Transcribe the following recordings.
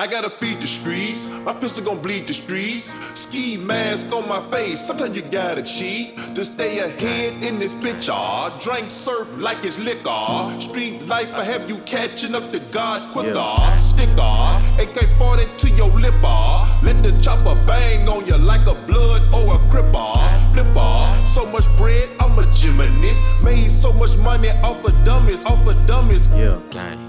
I gotta feed the streets, my pistol gon' bleed the streets. Ski mask on my face, sometimes you gotta cheat to stay ahead in this bitch. Drink surf like it's liquor. Street life, I have you catching up to God quicker. Yeah. Stick AK-40 to your lip. Let the chopper bang on you like a blood or a crip. Flip. So much bread, I'm a gymnast. Made so much money off of dummies, off of dummies. Yeah, gang.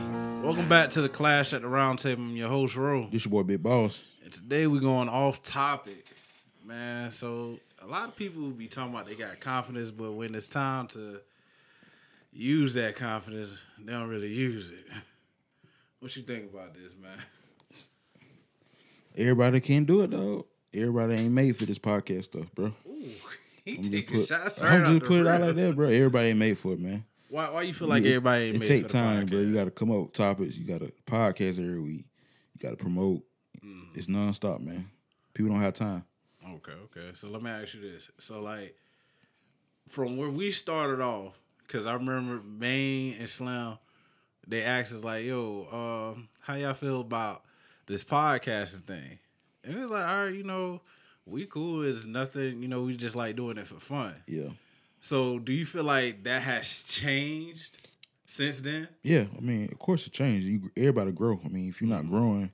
Welcome back to the Clash at the Roundtable. I'm your host, Ro. This your boy, Big Boss. And today we're going off topic, man. So a lot of people be talking about they got confidence, but when it's time to use that confidence, they don't really use it. What you think about this, man? Everybody can't do it, though. Everybody ain't made for this podcast stuff, bro. Ooh, he taking shots right out the room. I'm just putting it out like that, bro. Everybody ain't made for it, man. Why you feel like everybody ain't made for the podcast? It take time, bro. You got to come up with topics. You got to podcast every week. You got to promote. Mm-hmm. It's nonstop, man. People don't have time. Okay. So let me ask you this. So, like, from where we started off, because I remember Maine and Slim, they asked us, like, yo, how y'all feel about this podcasting thing? And it was like, all right, we cool. It's nothing. We just like doing it for fun. Yeah. So, do you feel like that has changed since then? Yeah, I mean, of course it changed. Everybody grow. I mean, if you're not growing,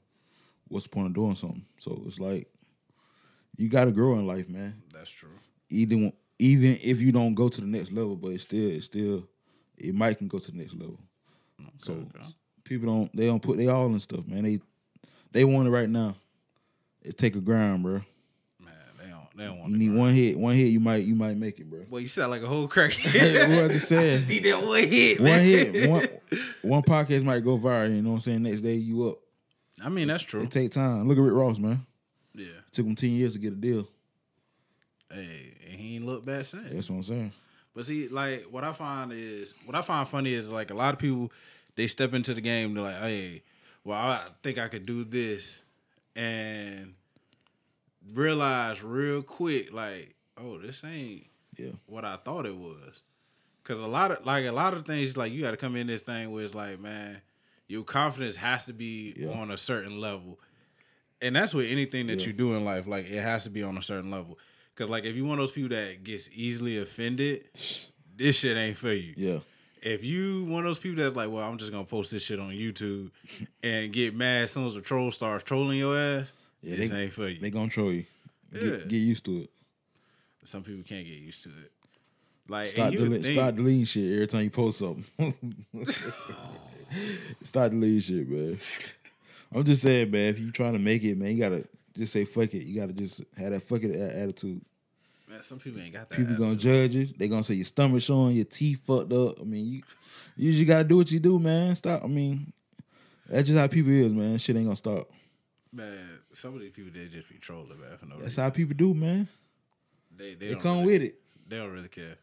what's the point of doing something? So, it's like, you got to grow in life, man. That's true. Even if you don't go to the next level, but it might go to the next level. Okay, so, people don't put their all in stuff, man. They want it right now. It take a grind, bro. You need one hit. One hit, you might make it, bro. Well, you sound like a whole crackhead. What I just said. I just need that one hit. One hit. One podcast might go viral. You know what I'm saying? Next day, you up. I mean, that's true. It take time. Look at Rick Ross, man. Yeah. It took him 10 years to get a deal. Hey, and he ain't looked back since. That's what I'm saying. But see, like, what I find funny is, like, a lot of people, they step into the game. They're like, hey, well, I think I could do this, and realize real quick, like, oh, this ain't what I thought it was. Cause a lot of things, like, you got to come in this thing where it's like, man, your confidence has to be on a certain level, and that's with anything that you do in life. Like, it has to be on a certain level. Cause, like, if you one of those people that gets easily offended, this shit ain't for you. Yeah. If you one of those people that's like, well, I'm just gonna post this shit on YouTube and get mad as soon as a troll starts trolling your ass. Yeah, this ain't for you. They gonna troll you. Get used to it. Some people can't get used to it. Like, start deleting shit every time you post something. Start deleting shit, man. I'm just saying, man. If you trying to make it, man, you gotta just say fuck it. You gotta just have that fuck it attitude. Man, some people ain't got that. People gonna judge you. They gonna say your stomach showing, your teeth fucked up. I mean, you just gotta do what you do, man. Stop. I mean, that's just how people is, man. Shit ain't gonna stop. Man, some of these people, they just be trolling, man, for no reason. That's how people do, man. They come really with it. They don't really care.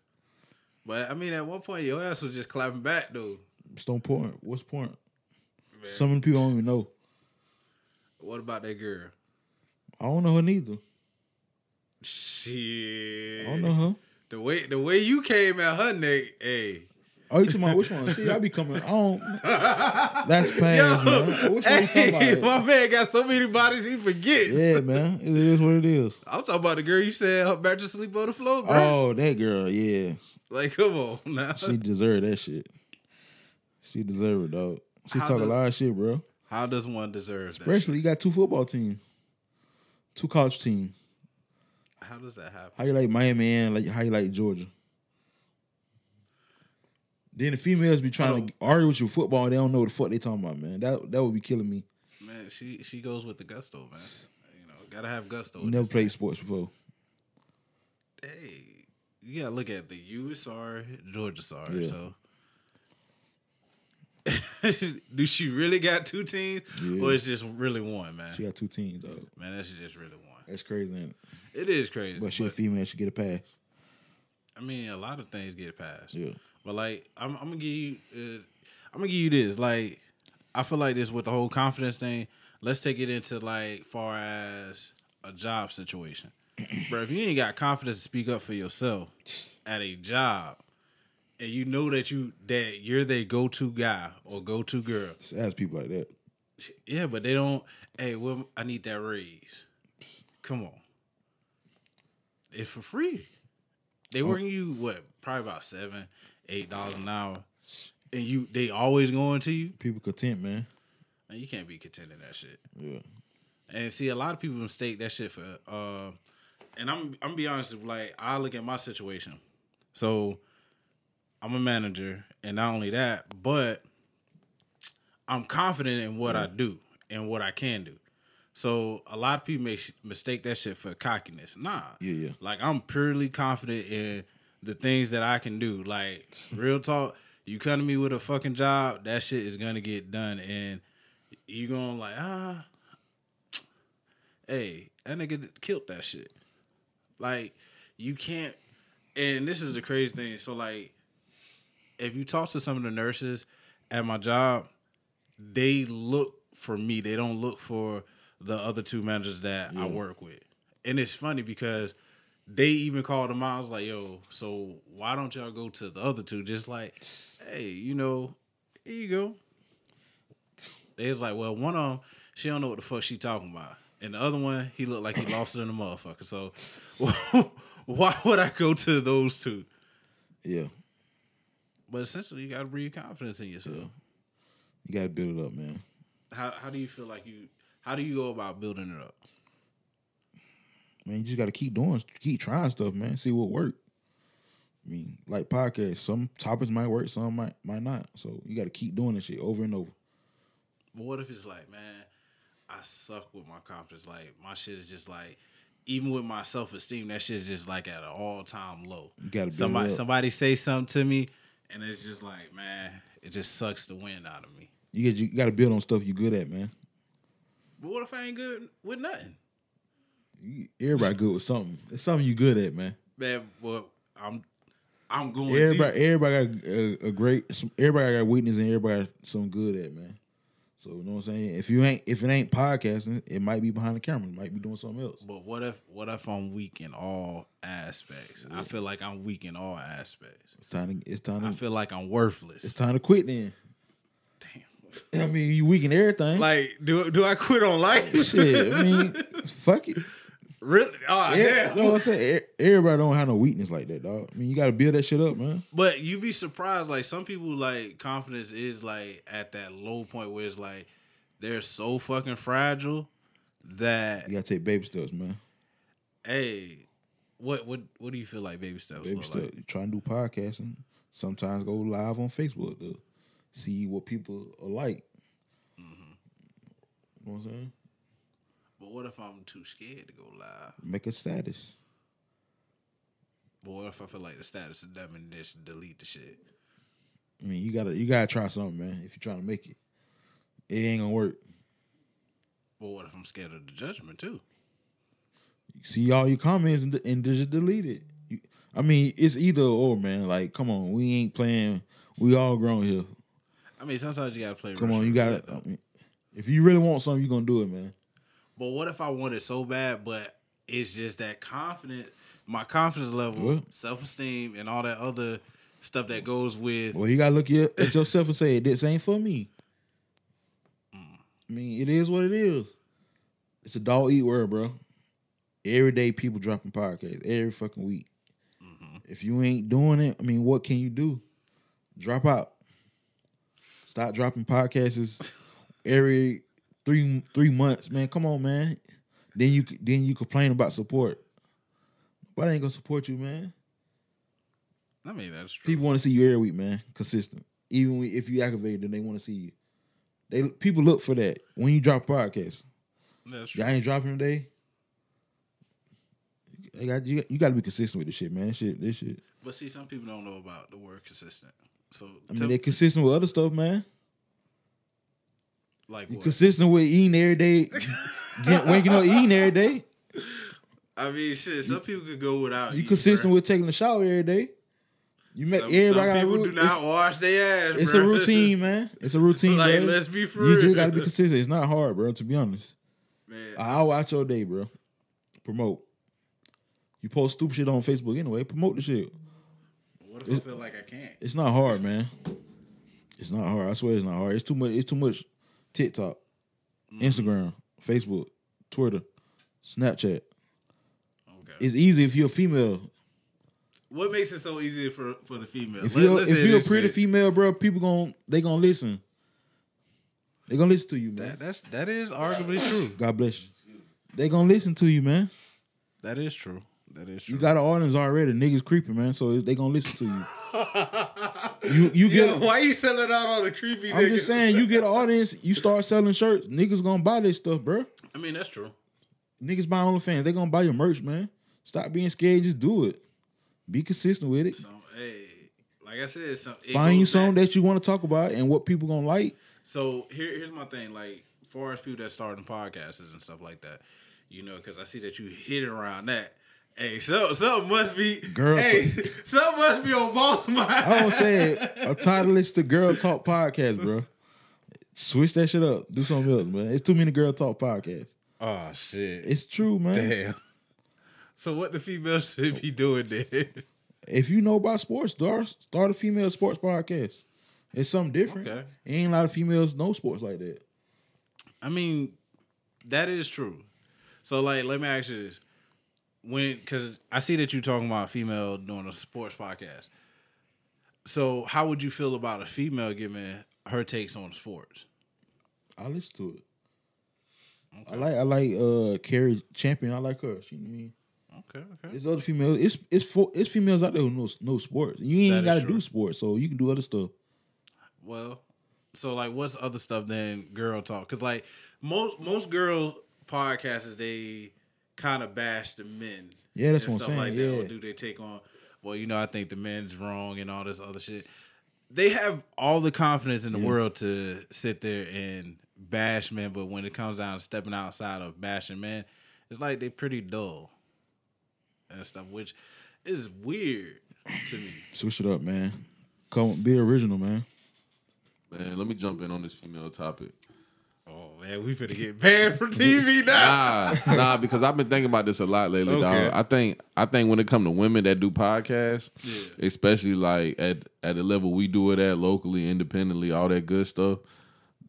But, I mean, at one point, your ass was just clapping back, though. It's no point. What's the point? Man. Some of the people don't even know. What about that girl? I don't know her neither. Shit. I don't know her. The way you came at her neck, hey. Oh, you talking about which one? See, I be coming on. That's past, man. Which one you talking about? My man got so many bodies he forgets. Yeah, man. It is what it is. I'm talking about the girl you said her mattress sleep on the floor, bro. Oh, that girl, yeah. Like, come on now. She deserved that shit. She deserved it, dog. She talk a lot of shit, bro. How does one deserve that? Especially, you got 2 football teams. 2 college teams. How does that happen? How you like Miami and like how you like Georgia? Then the females be trying to argue with you football and they don't know what the fuck they talking about, man. That would be killing me. Man, she goes with the gusto, man. Gotta have gusto. You never played sports before. Hey, you gotta look at the USR, Georgia SOAR, so Do she really got two teams, or it's just really one, man? She got two teams, though. Man, that's just really one. That's crazy, ain't it? It is crazy. But she a female, she get a pass. I mean, a lot of things get a pass. Yeah. But like, I'm gonna give you, I'm gonna give you this. Like, I feel like this with the whole confidence thing. Let's take it into like far as a job situation, bro. If you ain't got confidence to speak up for yourself at a job, and you know that you're their go-to guy or go-to girl. Just ask people like that. Yeah, but they don't. Hey, well, I need that raise. Come on, it's for free. They working you what? Probably about $7-8 an hour, and they always going to you. People content, man. And you can't be content in that shit. Yeah. And see, a lot of people mistake that shit for. And I'm gonna be honest, like I look at my situation. So I'm a manager, and not only that, but I'm confident in what I do and what I can do. So a lot of people make mistake that shit for cockiness. Nah. Yeah. Like I'm purely confident in the things that I can do. Like real talk, you come to me with a fucking job, that shit is gonna get done, and you gonna like hey, that nigga killed that shit. Like you can't. And this is the crazy thing. So like, if you talk to some of the nurses at my job, they look for me. They don't look for the other two managers that I work with. And it's funny because they even called them out. I was like, yo, so why don't y'all go to the other two? Just like, hey, you know, here you go. They was like, well, one of them, she don't know what the fuck she talking about. And the other one, he looked like he lost it in the motherfucker. So why would I go to those two? Yeah. But essentially, you got to breed confidence in yourself. Yeah. You got to build it up, man. How do you feel like you... How do you go about building it up? Man, you just got to keep trying stuff, man. See what works. I mean, like podcasts, some topics might work, some might not. So you got to keep doing this shit over and over. But what if it's like, man, I suck with my confidence. Like, my shit is just like... Even with my self-esteem, that shit is just like at an all-time low. You got to build it up. Somebody say something to me, and it's just like, man... It just sucks the wind out of me. You got to build on stuff you good at, man. But what if I ain't good with nothing? Everybody good with something. It's something you good at, man. Man, well, I'm going. Everybody got a great. Everybody got weakness, and everybody got something good at, man. So you know what I'm saying. If it ain't podcasting, it might be behind the camera. It might be doing something else. But what if I'm weak in all aspects? Yeah. I feel like I'm weak in all aspects. It's time to. I feel like I'm worthless. It's time to quit then. Damn. I mean, you weak in everything. Like, do I quit on life? Shit. I mean, fuck it. Really? Oh, yeah. Damn. No, I'm saying everybody don't have no weakness like that, dog. I mean, you got to build that shit up, man. But you be surprised, like some people, like confidence is like at that low point where it's like they're so fucking fragile that you got to take baby steps, man. Hey, what do you feel like baby steps? Baby steps. Like? Try and do podcasting. Sometimes go live on Facebook to see what people are like. Mm-hmm. You know what I'm saying? But what if I'm too scared to go live? Make a status. But what if I feel like the status is dumb and just delete the shit? I mean, you gotta try something, man. If you're trying to make it, it ain't gonna work. But what if I'm scared of the judgment too? You see all your comments and just delete it. I mean, it's either or, man. Like, come on, we ain't playing. We all grown here. I mean, sometimes you gotta play. Come on, you gotta. I mean, if you really want something, you gonna do it, man. But what if I want it so bad, but it's just that confident, my confidence level, self-esteem, and all that other stuff that goes with... Well, you got to look at yourself and say, this ain't for me. I mean, it is what it is. It's a dog-eat world, bro. Every day people dropping podcasts, every fucking week. Mm-hmm. If you ain't doing it, I mean, what can you do? Drop out. Stop dropping podcasts every... Three months, man. Come on, man. Then you complain about support. Nobody ain't gonna support you, man. I mean, that's true. People want to see you every week, man. Consistent. Even if you aggravated them, they want to see you. People look for that when you drop podcasts. That's true. Y'all ain't dropping today. You got to be consistent with this shit, man. This shit. But see, some people don't know about the word consistent. So I mean, they're consistent with other stuff, man. Like you what? Consistent with eating every day, waking up eating every day. I mean, shit. Some people could go without. You eating, consistent bro. With taking a shower every day. You make everybody. Some people do not wash their ass. It's bro. A routine, man. It's a routine. Like, bro. Let's be free. You just gotta be consistent. It's not hard, bro. To be honest, man. I'll watch your day, bro. Promote. You post stupid shit on Facebook anyway. Promote the shit. What if I feel like I can't? It's not hard, man. It's not hard. I swear, it's not hard. It's too much. It's too much. TikTok, Instagram, Facebook, Twitter, Snapchat. Okay. It's easy if you're a female. What makes it so easy for the female? If you're a pretty female, bro, people they gonna listen. They gonna listen to you, man. That is arguably true. God bless you. They gonna listen to you, man. That is true. That is true. You got an audience already. Niggas creepy, man. So they gonna listen to you. You get. Yo, why you selling out all the creepy? I'm niggas? Just saying, you get an audience. You start selling shirts. Niggas gonna buy this stuff, bro. I mean, that's true. Niggas buy OnlyFans. They gonna buy your merch, man. Stop being scared. Just do it. Be consistent with it. So, hey, like I said, find you something that you want to talk about and what people gonna like. So here's my thing. Like, as far as people that starting podcasts and stuff like that, you know, because I see that you hit around that. Hey, something must be girl. Hey, something must be on boss mind. I don't say it. A title is the Girl Talk Podcast, bro. Switch that shit up. Do something else, man. It's too many Girl Talk Podcasts. Oh shit, it's true, man. Damn. So what the females should be doing then? If you know about sports, start a female sports podcast. It's something different. Okay. Ain't a lot of females know sports like that. I mean, that is true. So like, let me ask you this. Because I see that you're talking about a female doing a sports podcast. So how would you feel about a female giving her takes on sports? I listen to it. Okay. I like Carrie Champion. I like her. She, I mean, okay. There's other females. It's females out there who know sports. You ain't got to do sports, so you can do other stuff. Well, so like, what's other stuff than girl talk? Because like most girl podcasts, they kind of bash the men. Yeah, that's what I'm saying. Like that, yeah. Or do they take on, well, you know, I think the men's wrong and all this other shit. They have all the confidence in the world to sit there and bash men, but when it comes down to stepping outside of bashing men, it's like they're pretty dull and stuff, which is weird to me. Switch it up, man. Come be original, man. Man, let me jump in on this female topic. Oh man, we finna get banned from TV now. Nah, because I've been thinking about this a lot lately, okay, dog. I think when it comes to women that do podcasts, especially like at the level we do it at, locally, independently, all that good stuff,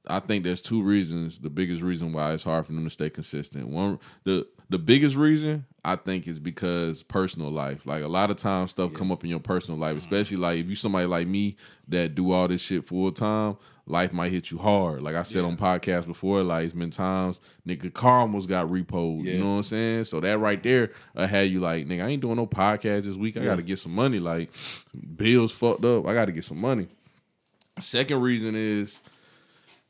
I think there's two reasons. The biggest reason why it's hard for them to stay consistent. One, the biggest reason I think is because personal life. Like a lot of times stuff come up in your personal life, especially like if you somebody like me that do all this shit full time. Life might hit you hard. Like I said on podcasts before, like it's been times, nigga, car almost got repoed. Yeah. You know what I'm saying? So that right there, I had you like, nigga, I ain't doing no podcast this week. I got to get some money. Like bills fucked up. I got to get some money. Second reason is,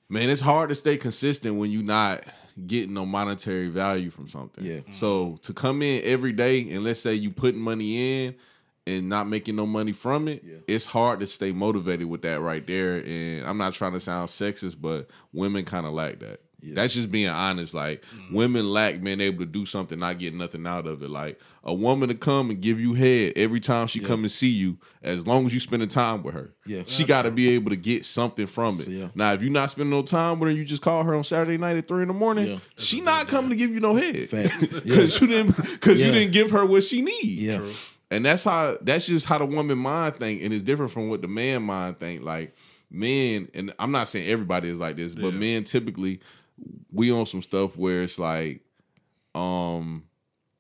man, it's hard to stay consistent when you not getting no monetary value from something. Yeah. Mm-hmm. So to come in every day and let's say you putting money in, and not making no money from it, it's hard to stay motivated with that right there. And I'm not trying to sound sexist, but women kind of lack that. Yes. That's just being honest. Like, women lack being able to do something, not get nothing out of it. Like, a woman to come and give you head every time she come and see you, as long as you spending time with her. Yeah. She got to be able to get something from it. So, now, if you're not spending no time with her, you just call her on Saturday night at 3 in the morning, she not coming to give you no head. Because you didn't give her what she needs. Yeah. True. And that's just how the woman mind think, and it's different from what the man mind think. Like men, and I'm not saying everybody is like this, but men typically we on some stuff where it's like,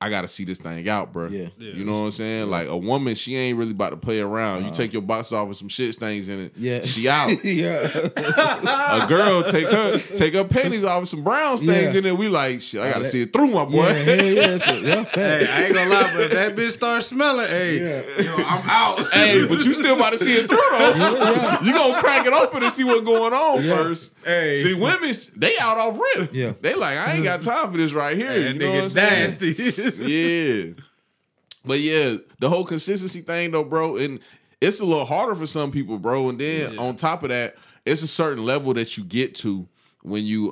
I gotta see this thing out, bro. Yeah. You know what I'm saying? Like a woman, she ain't really about to play around. You take your box off with some shit stains in it. Yeah. She out. A girl take her panties off with some brown stains in it. We like shit. I gotta see it through, my boy. Hey, I ain't gonna lie, but if that bitch starts smelling, yo, I'm out. Hey, but you still about to see it through though. You gonna crack it open and see what's going on first. Hey, see, women, they out off rip. Yeah. They like, I ain't got time for this right here. Hey, that nigga nasty. Yeah. But yeah, the whole consistency thing though, bro, and it's a little harder for some people, bro. And then on top of that, it's a certain level that you get to when you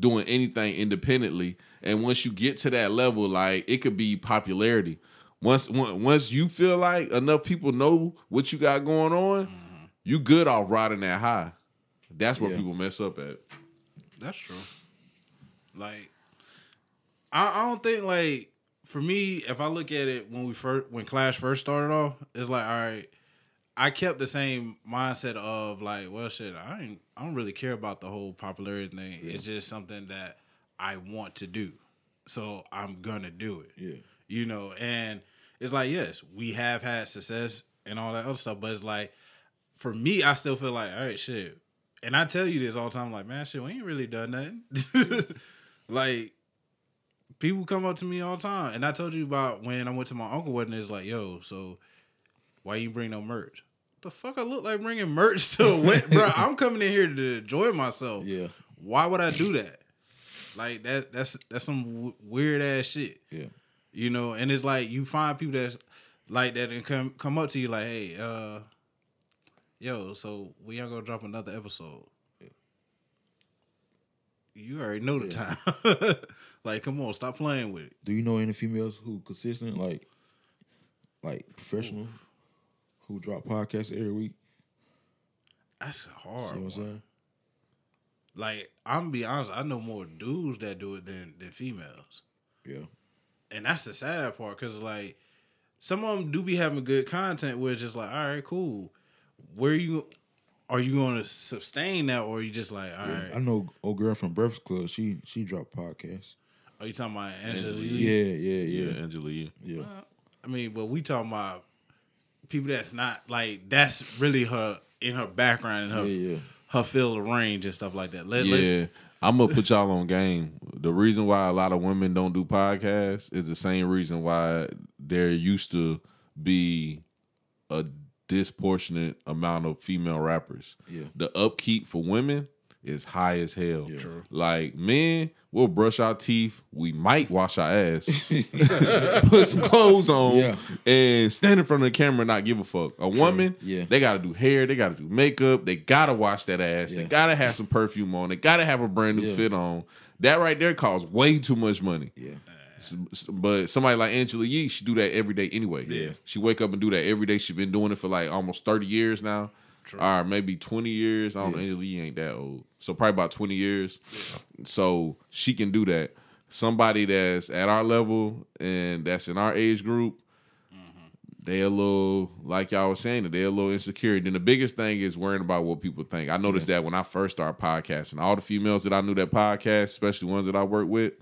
doing anything independently. And once you get to that level, like, it could be popularity. Once you feel like enough people know what you got going on, mm-hmm. you good off riding that high. That's where people mess up at. That's true. Like, I don't think, like, for me, if I look at it when Clash first started off, it's like, all right, I kept the same mindset of like, well, shit, I don't really care about the whole popularity thing. Yeah. It's just something that I want to do, so I'm gonna do it. Yeah. You know, and it's like, yes, we have had success and all that other stuff, but it's like, for me, I still feel like, all right, shit. And I tell you this all the time, like, man, shit, we ain't really done nothing. Like, people come up to me all the time. And I told you about when I went to my uncle's wedding, it's like, yo, so why you bring no merch? The fuck I look like bringing merch to a wedding? Bro, I'm coming in here to enjoy myself. Yeah. Why would I do that? Like, that's some weird-ass shit. Yeah. You know, and it's like you find people that's like that and come up to you like, hey, yo, so we ain't gonna drop another episode. Yeah. You already know the time. Like, come on, stop playing with it. Do you know any females who consistent, like professional, oof, who drop podcasts every week? That's hard. See what I'm saying? Like, I'm gonna be honest, I know more dudes that do it than females. Yeah. And that's the sad part, because, like, some of them do be having good content where it's just like, all right, cool. Are you going to sustain that, or are you just like, all right? I know old girl from Breakfast Club. She dropped podcasts. Are you talking about Angela Yee? Yeah, Angela Yee. Yeah. I mean, but we talking about people that's not, like, that's really her, in her background, and her field of range and stuff like that. I'm going to put y'all on game. The reason why a lot of women don't do podcasts is the same reason why there used to be a disproportionate amount of female rappers. Yeah. The upkeep for women is high as hell. Yeah. True. Like, men, we'll brush our teeth. We might wash our ass, put some clothes on, and stand in front of the camera and not give a fuck. A woman, they got to do hair. They got to do makeup. They got to wash that ass. They got to have some perfume on. They got to have a brand new fit on. That right there costs way too much money. Yeah. But somebody like Angela Yee, she do that every day anyway. Yeah. She wake up and do that every day. She's been doing it for like almost 30 years now. True. Or maybe 20 years. I don't know. Angela Yee ain't that old. So probably about 20 years. Yeah. So she can do that. Somebody that's at our level and that's in our age group, they a little, like y'all was saying, they a little insecure. And then the biggest thing is worrying about what people think. I noticed that when I first started podcasting. All the females that I knew that podcast, especially ones that I worked with,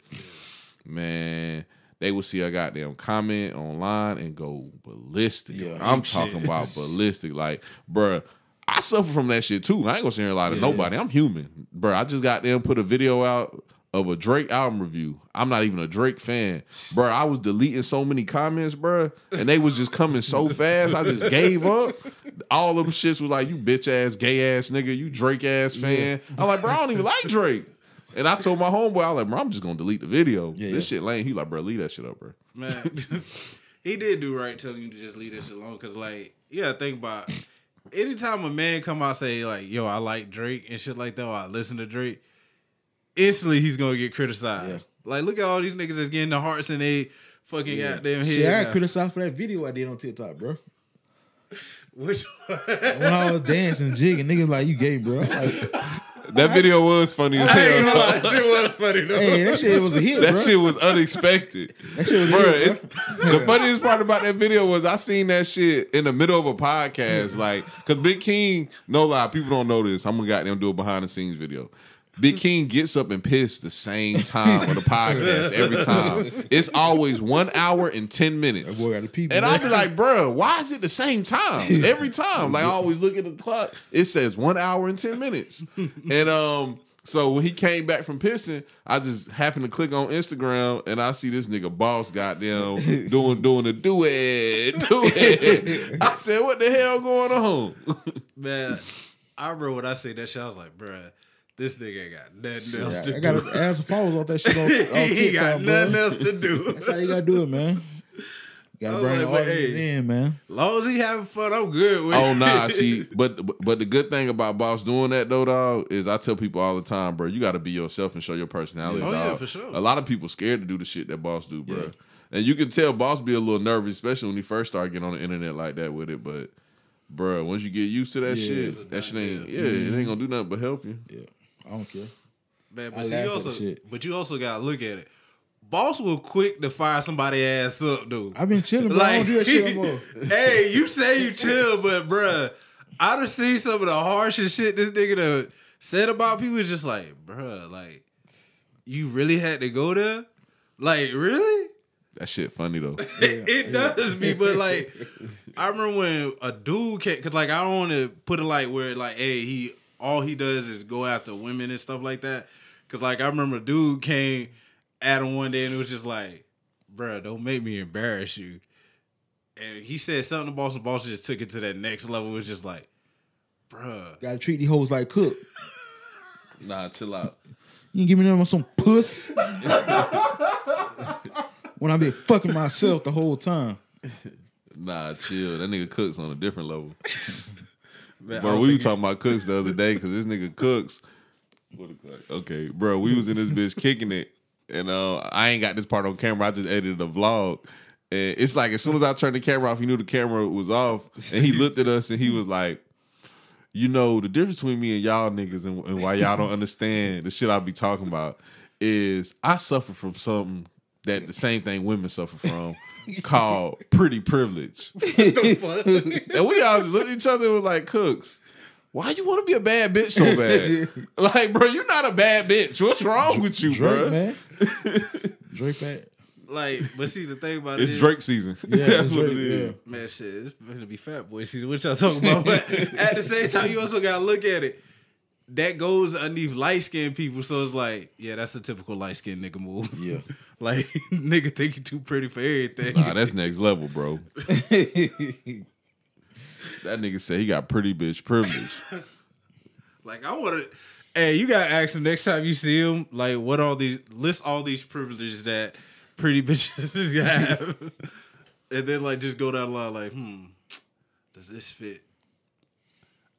man, they will see a goddamn comment online and go ballistic. Yeah, I'm talking about ballistic. Like, bruh, I suffer from that shit too. I ain't gonna sit here and lie to nobody. I'm human. Bruh, I just goddamn put a video out of a Drake album review. I'm not even a Drake fan. Bruh, I was deleting so many comments, bruh, and they was just coming so fast, I just gave up. All of them shits was like, you bitch ass, gay ass nigga, you Drake ass fan. I'm like, bruh, I don't even like Drake. And I told my homeboy, I was like, bro, I'm just going to delete the video. Yeah, this shit lame. He like, bro, leave that shit up, bro. Man, he did do right telling you to just leave that shit alone. Because, like, think about it. Anytime a man come out and say, like, yo, I like Drake and shit like that, or I listen to Drake, instantly he's going to get criticized. Yeah. Like, look at all these niggas that's getting the hearts and they fucking goddamn head. Yeah, I got criticized for that video I did on TikTok, bro. Which one? When I was dancing, jigging, niggas like, you gay, bro. Like... That video was funny as hell. It was funny though. Hey, that shit was a hit. That shit was unexpected. That shit was the funniest part about that video was I seen that shit in the middle of a podcast, like, because Big King, no lie, people don't know this. I'm gonna goddamn do a behind the scenes video. Big King gets up and pisses the same time on the podcast every time. It's always 1 hour and 10 minutes. That boy gotta pee, and I'll be like, bro, why is it the same time every time? Like, I always look at the clock. It says 1 hour and 10 minutes. And so when he came back from pissing, I just happened to click on Instagram and I see this nigga Boss goddamn doing a duet. I said, what the hell going on? Man, I remember when I say that shit, I was like, bruh, this nigga ain't got nothing else to do. I got to add some followers off that shit on TikTok, bro. He got nothing else to do. That's how you got to do it, man. Gotta bring all in, man. As long as he having fun, I'm good with it. Oh, nah, see, but the good thing about Boss doing that, though, dog, is I tell people all the time, bro, you gotta be yourself and show your personality, dog. Yeah, for sure. A lot of people scared to do the shit that Boss do, bro. Yeah. And you can tell Boss be a little nervous, especially when he first started getting on the internet like that with it, but, bro, once you get used to that shit, that shit ain't, it ain't gonna do nothing but help you. Yeah, I don't care. Man, but see, you also gotta look at it. Boss will quick to fire somebody ass up, dude. I've been chilling, bro. Like, I don't do that shit no more. Hey, you say you chill, but bruh, I done seen some of the harshest shit this nigga done said about people. It's just like, bruh, like, you really had to go there? Like, really? That shit funny, though. It does be, but like, I remember when a dude came, because like, I don't want to put it like where like, hey, he, all he does is go after women and stuff like that. Because like, I remember a dude came at him one day and it was just like, bro, don't make me embarrass you. And he said something to Boss and Boss just took it to that next level. It was just like, bro, gotta treat these hoes like cook. Nah, chill out. You ain't give me nothing on some puss. When I been fucking myself the whole time. Nah, chill. That nigga cooks on a different level. Man, bro, we were talking about Cooks the other day because this nigga Cooks. Okay, bro, we was in this bitch kicking it. And I ain't got this part on camera. I just edited a vlog. And it's like, as soon as I turned the camera off, he knew the camera was off. And he looked at us and he was like, you know, the difference between me and y'all niggas and why y'all don't understand the shit I be talking about is I suffer from something that the same thing women suffer from called pretty privilege. What the fuck? And we all just looked at each other and was like, Cooks, why you want to be a bad bitch so bad? Like, bro, you're not a bad bitch. What's wrong with you, bro? Man. Drake that. Like, but see, the thing about it's Drake season. Yeah, that's what Drake, it is. Yeah. Man, shit, it's gonna be Fat Boy season. What y'all talking about? But at the same time, you also gotta look at it. That goes underneath light skinned people. So it's like, yeah, that's a typical light skinned nigga move. Yeah, like nigga think you too pretty for everything. Nah, that's next level, bro. That nigga said he got pretty bitch privilege. Like, I want to. Hey, you gotta ask him next time you see him. Like, what all these list all these privileges that pretty bitches have, and then like just go down the line. Like, does this fit?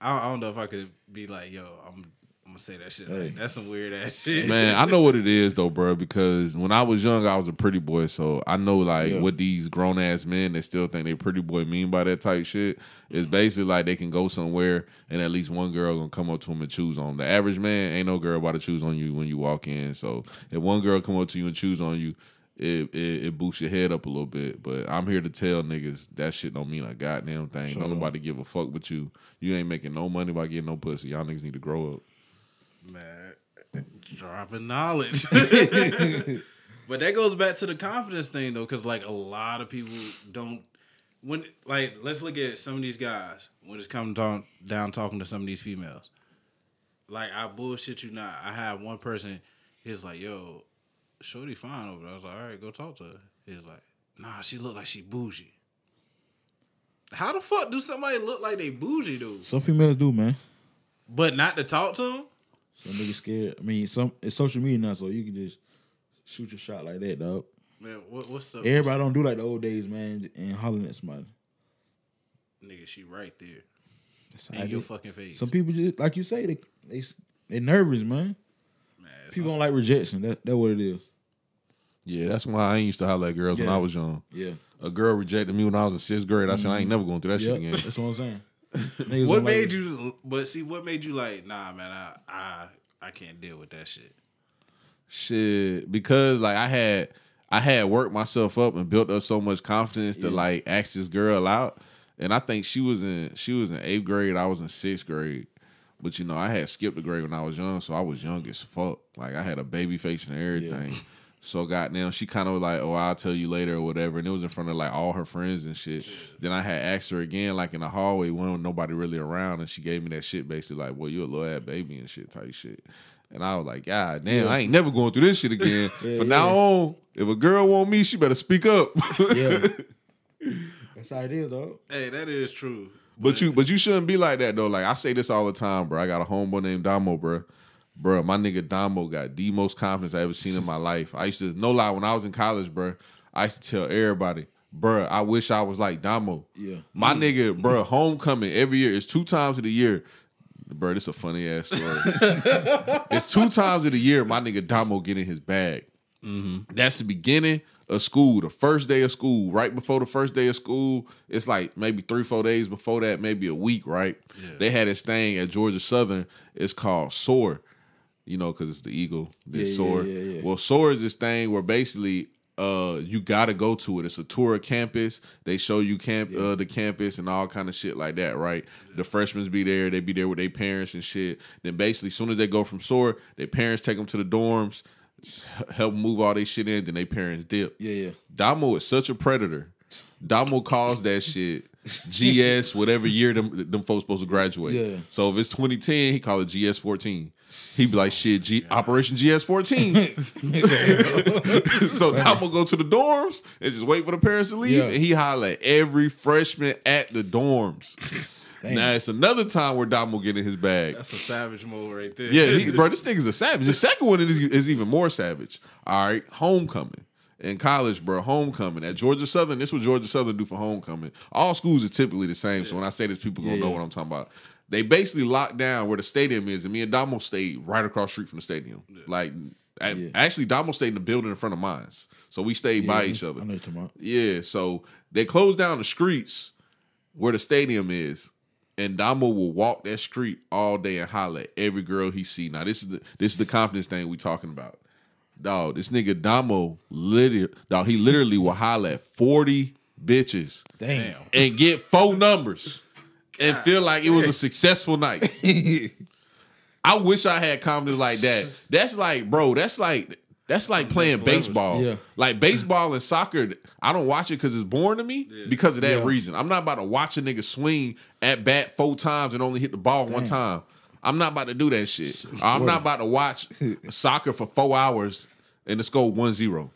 I don't know if I could be like, yo, I'm gonna say that shit. Hey. Like, that's some weird ass shit. Man, I know what it is though, bro. Because when I was young, I was a pretty boy, so I know like what these grown ass men that still think they pretty boy mean by that type shit. It's basically like they can go somewhere and at least one girl gonna come up to him and choose on him. The average man ain't no girl about to choose on you when you walk in. So if one girl come up to you and choose on you, it boosts your head up a little bit. But I'm here to tell niggas that shit don't mean a goddamn thing. Sure. Don't nobody give a fuck with you. You ain't making no money by getting no pussy. Y'all niggas need to grow up. Man, dropping knowledge. But that goes back to the confidence thing though, because like a lot of people don't. When like, let's look at some of these guys when it's coming down talking to some of these females. Like, I bullshit you not, I had one person. He's like, yo, shorty fine over there. I was like, all right, go talk to her. He's like, nah, she look like she bougie. How the fuck do somebody look like they bougie, dude? Some females do, man. But not to talk to them. Some niggas scared. I mean, it's social media now, so you can just shoot your shot like that, dog. Man, what's up? Everybody don't do like the old days, man, and hollering at somebody. Nigga, she right there. That's in your fucking face. Some people just, like you say, they nervous, man. People don't like rejection. That's what it is. Yeah, that's why I ain't used to holler at girls when I was young. Yeah. A girl rejected me when I was in 6th grade. I said, I ain't never going through that shit again. That's what I'm saying. What made you, but see, what made you like, nah, man, I can't deal with that shit? Shit, because like I had worked myself up and built up so much confidence to like ask this girl out, and I think she was in 8th grade, I was in 6th grade, but you know I had skipped a grade when I was young, so I was young as fuck. Like I had a baby face and everything. Yeah. So goddamn, she kind of was like, oh, I'll tell you later or whatever. And it was in front of like all her friends and shit. Yeah. Then I had asked her again, like in the hallway, when nobody really around. And she gave me that shit basically like, well, you a little ass baby and shit type shit. And I was like, God damn, I ain't never going through this shit again. Now on, if a girl want me, she better speak up. Yeah. That's how it is, though. Hey, that is true. But you shouldn't be like that, though. Like, I say this all the time, bro. I got a homeboy named Damo, bro. Bro, my nigga Damo got the most confidence I ever seen in my life. I used to, no lie, when I was in college, bro, I used to tell everybody, bruh, I wish I was like Damo. Yeah. My nigga, bruh, homecoming every year. It's 2 times of the year. Bruh, this a funny ass story. It's 2 times of the year my nigga Damo get in his bag. Mm-hmm. That's the beginning of school, the first day of school. Right before the first day of school, it's like maybe 3-4 days before that, maybe a week, right? Yeah. They had this thing at Georgia Southern. It's called SOAR. You know, because it's the eagle. It's SOAR. Yeah. Well, SOAR is this thing where basically you gotta go to it. It's a tour of campus. They show you the campus and all kind of shit like that, right? Yeah. The freshmen be there. They be there with their parents and shit. Then basically, as soon as they go from SOAR, their parents take them to the dorms, help move all their shit in, then their parents dip. Yeah. Damo is such a predator. Damo calls that shit GS whatever year them folks supposed to graduate. Yeah. So if it's 2010, he call it GS 14. He be like, shit, Operation GS 14. So Damo go to the dorms and just wait for the parents to leave, and he holler at every freshman at the dorms. Dang. Now it's another time where Damo get in his bag. That's a savage mode right there. Yeah, this nigga's a savage. The second one is even more savage. All right, homecoming. In college, bro, homecoming. At Georgia Southern, this is what Georgia Southern do for homecoming. All schools are typically the same, so when I say this, people gonna know what I'm talking about. They basically locked down where the stadium is, and me and Damo stayed right across the street from the stadium. Yeah. Like, actually, Damo stayed in the building in front of mine, so we stayed by each other. I know you're talking about. Yeah, so they closed down the streets where the stadium is. And Damo will walk that street all day and holler at every girl he see. Now, this is the confidence thing we talking about. Dog, this nigga Damo, he literally will holler at 40 bitches. Damn. And get 4 numbers and feel like it was a successful night. I wish I had confidence like that. That's like, bro, that's like playing baseball. Yeah. Like baseball and soccer, I don't watch it because it's boring to me because of that reason. I'm not about to watch a nigga swing at bat 4 times and only hit the ball 1 time. I'm not about to do that shit. I'm not about to watch soccer for 4 hours and the score 1-0.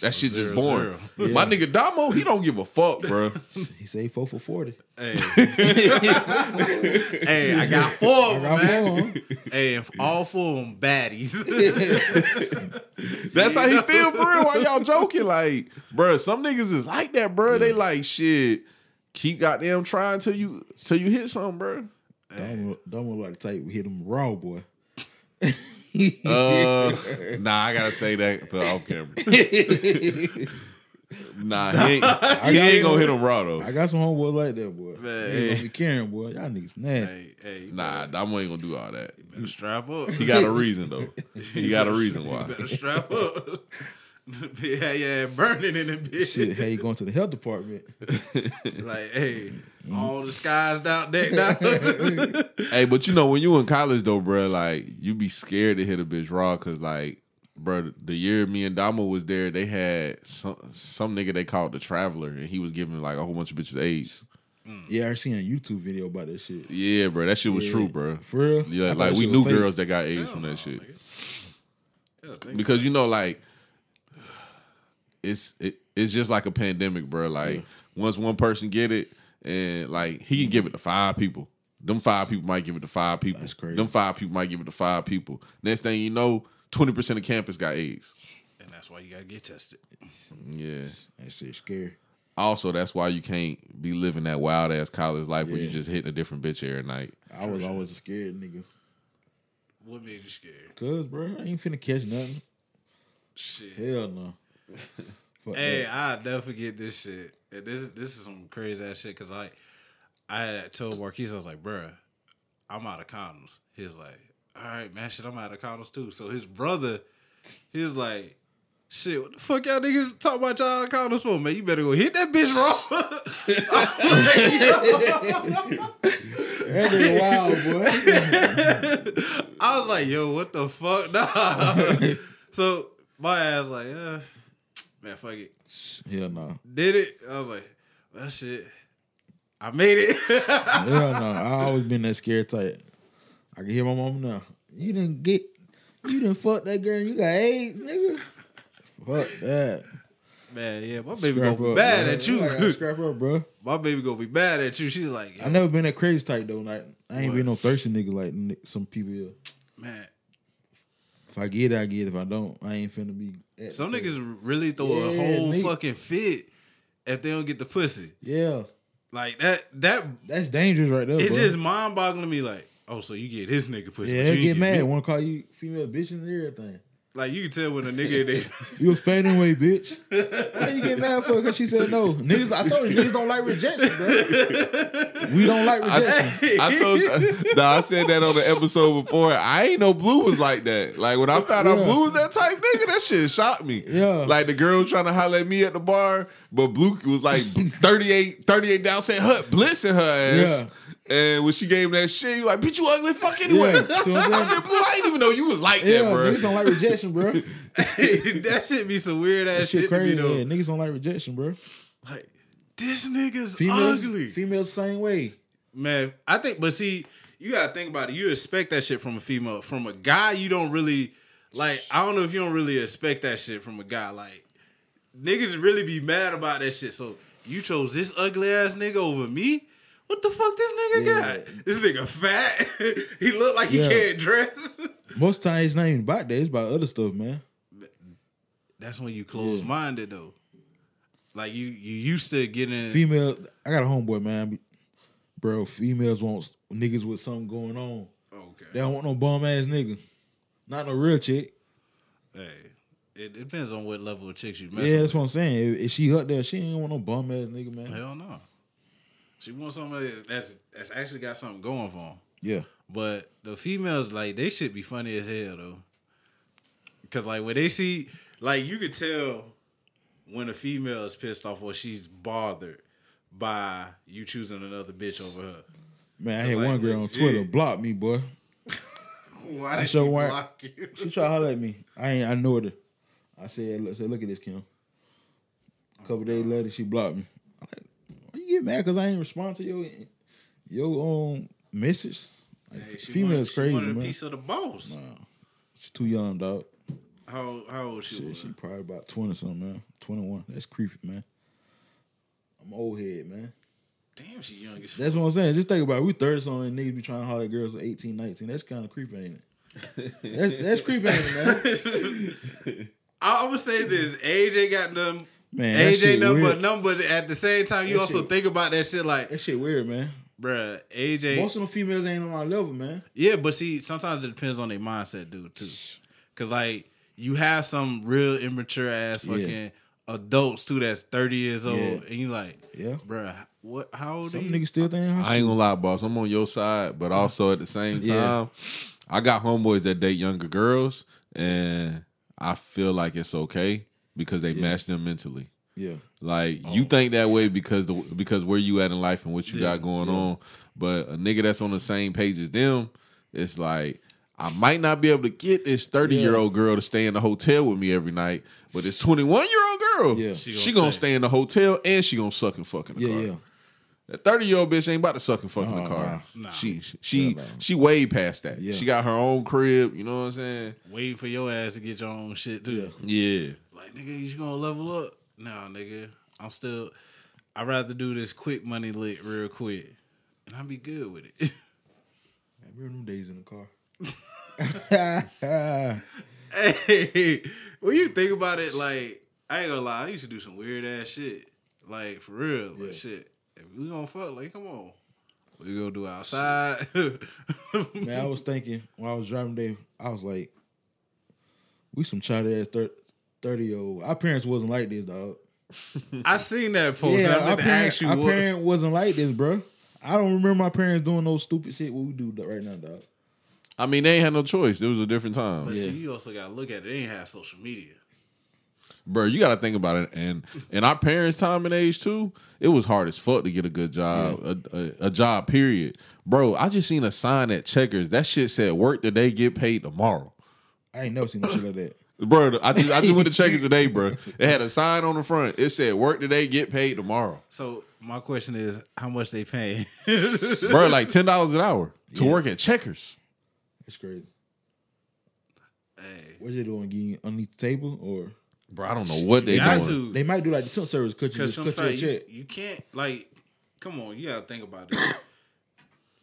That shit just boring. Yeah. My nigga Damo, he don't give a fuck, bro. He say 4 for 40. Hey, hey, I got 4 of them, man. Hey, all 4 of them baddies. That's how he feel for real. Why y'all joking? Like, bro, some niggas is like that, bro. Yeah. They like, shit, keep goddamn trying till you hit something, bro. Damo like the type we hit him raw, boy. Nah, I gotta say that for off camera. Nah, he ain't gonna hit him raw though. I got some homeboys like that, boy. Man, he ain't gonna be caring, boy. Y'all niggas mad. Hey, nah, Damo ain't gonna do all that. You better strap up. He got a reason though. He got a reason why. You better strap up. Yeah, burning in the bitch. Shit, how you going to the health department? Like, hey, all the skies out there. Hey, but you know, when you in college though, bro, like, you be scared to hit a bitch raw because, like, bro, the year me and Damo was there, they had some nigga they called the Traveler, and he was giving like a whole bunch of bitches AIDS. Yeah, I seen a YouTube video about that shit. Yeah, bro, that shit was true, bro. For real? Yeah, like, we knew girls that got AIDS from that shit. Because, you know, like, it's just like a pandemic, bro. Like, once one person get it, and like he can give it to 5 people. Them 5 people might give it to 5 people. That's crazy. Them 5 people might give it to 5 people. Next thing you know, 20% of campus got AIDS. And that's why you gotta get tested. Yeah. That shit's scary. Also, that's why you can't be living that wild ass college life where you just hitting a different bitch every night. I was always a scared nigga. What made you scared? Cause, bro, I ain't finna catch nothing. Shit. Hell no. Hey, I'll never forget this shit. This is some crazy ass shit. Cause I told Marquise, I was like, bruh, I'm out of condoms. He was like, alright, man, shit, I'm out of condoms too. So his brother, he was like, shit, what the fuck y'all niggas talking about y'all condoms for, man? You better go hit that bitch raw. That nigga wild, boy. I was like, yo, what the fuck? Nah. So my ass like, man, fuck it. Hell no. Did it? I was like, well, shit, I made it. Hell no. I always been that scared type. I can hear my mom now. You didn't fuck that girl and you got AIDS, nigga. Fuck that. Man, yeah, my baby gonna be mad at you. I gotta scrap up, bro. My baby gonna be mad at you. She's like, yeah. I never been that crazy type though. Like, I ain't been no thirsty nigga like some people here. Man. If I get it, I get it. If I don't, I ain't finna be. Some niggas really throw a whole fucking fit if they don't get the pussy. Yeah. Like that's dangerous right there. It's bro. Just mind boggling to me. Like, oh, so you get his nigga pussy. Yeah, but you get mad. Want to call you female bitch and everything. Like you can tell when a nigga they you a fading way bitch. Why you get mad for? Because she said no. Niggas, I told you niggas don't like rejection, bro. We don't like rejection. I said that on the episode before. I ain't know Blue was like that. Like when I found out Blue was that type nigga, that shit shocked me. Yeah. Like the girl trying to holler at me at the bar, but Blue was like 38 down, said hut blissing her ass. Yeah. And when she gave him that shit, you like, bitch, you ugly fuck anyway. Yeah, so I said, Blue, I didn't even know you was like that, bro. Niggas don't like rejection, bro. That shit be some weird ass shit crazy, to me, though. Yeah, niggas don't like rejection, bro. Like, this nigga's ugly. Females same way. Man, I think, but see, you got to think about it. You expect that shit from a female. From a guy, you don't really, like, I don't know if you don't really expect that shit from a guy. Like, niggas really be mad about that shit. So, you chose this ugly ass nigga over me? What the fuck this nigga got? This nigga fat. He look like he can't dress. Most times it's not even about that. It's about other stuff, man. That's when you close-minded, though. Like, you used to getting... Female... I got a homeboy, man. Bro, females want niggas with something going on. Okay. They don't want no bum-ass nigga. Not no real chick. Hey, it depends on what level of chicks you mess with. Yeah, that's what I'm saying. If she up there, she ain't want no bum-ass nigga, man. Hell no. She wants somebody that's actually got something going for them. Yeah. But the females, like, they should be funny as hell, though. Because, like, when they see... Like, you could tell when a female is pissed off or she's bothered by you choosing another bitch over her. Man, I had one girl on Twitter block me, boy. Why did she block you? She tried to holler at me. I ignored her. I said, look at this, Kim. A couple days later, she blocked me. I'm like, you get mad because I ain't respond to your message. Like, hey, female is crazy, man. She wanted a piece of the boss. Nah, she's too young, dog. How old she was? She probably about 20-something, man. 21. That's creepy, man. I'm old head, man. Damn, she young as fuck. That's what I'm saying. Just think about it. We 30-something and niggas be trying to holler at girls at 18, 19. That's kind of creepy, ain't it? That's creepy, ain't it, man? I would say this. Age ain't got nothing... Man, AJ number at the same time you that also think about that shit like that shit weird, man. Bruh, AJ most of the females ain't on my level, man. Yeah, but see, sometimes it depends on their mindset, dude, too. Cause like you have some real immature ass fucking adults too that's 30 years old and you like, bruh, what how old some niggas still think I ain't gonna lie, boss. I'm on your side, but also at the same time, I got homeboys that date younger girls and I feel like it's okay. Because they match them mentally. Yeah. Like, you think that way because where you at in life and what you got going on. But a nigga that's on the same page as them, it's like, I might not be able to get this 30-year-old girl to stay in the hotel with me every night, but this 21-year-old girl, she gonna stay in the hotel and she gonna suck and fuck in the car. Yeah, yeah. That 30-year-old bitch ain't about to suck and fuck in the car. Nah. She way past that. Yeah. She got her own crib, you know what I'm saying? Waiting for your ass to get your own shit, too. Yeah. Like, nigga, you gonna level up? Nah, nigga. I'd rather do this quick money lick real quick. And I'll be good with it. I remember them days in the car. Hey, when you think about it, like, I ain't gonna lie, I used to do some weird ass shit. Like, for real. Like, shit. If we gonna fuck, like, come on. We gonna do outside. Man, I was thinking, when I was driving there, I was like, we some child ass 30-year-old. Our parents wasn't like this, dog. I seen that post. Yeah, our parent wasn't like this, bro. I don't remember my parents doing no stupid shit what we do right now, dog. I mean, they ain't had no choice. It was a different time. But see, you also got to look at it. They ain't have social media. Bro, you got to think about it. And in our parents' time and age, too, it was hard as fuck to get a good job, a job, period. Bro, I just seen a sign at Checkers. That shit said, work today, get paid tomorrow. I ain't never seen no shit like that. Bro, I just went to Checkers today, bro. It had a sign on the front. It said, work today, get paid tomorrow. So, my question is, how much they paying? Bro, like $10 an hour to work at Checkers. That's crazy. Hey. What are they doing? Getting underneath the table? Or? Bro, I don't know what they doing. They might do like the temp service because you just cut your check. You can't, like, come on. You got to think about this.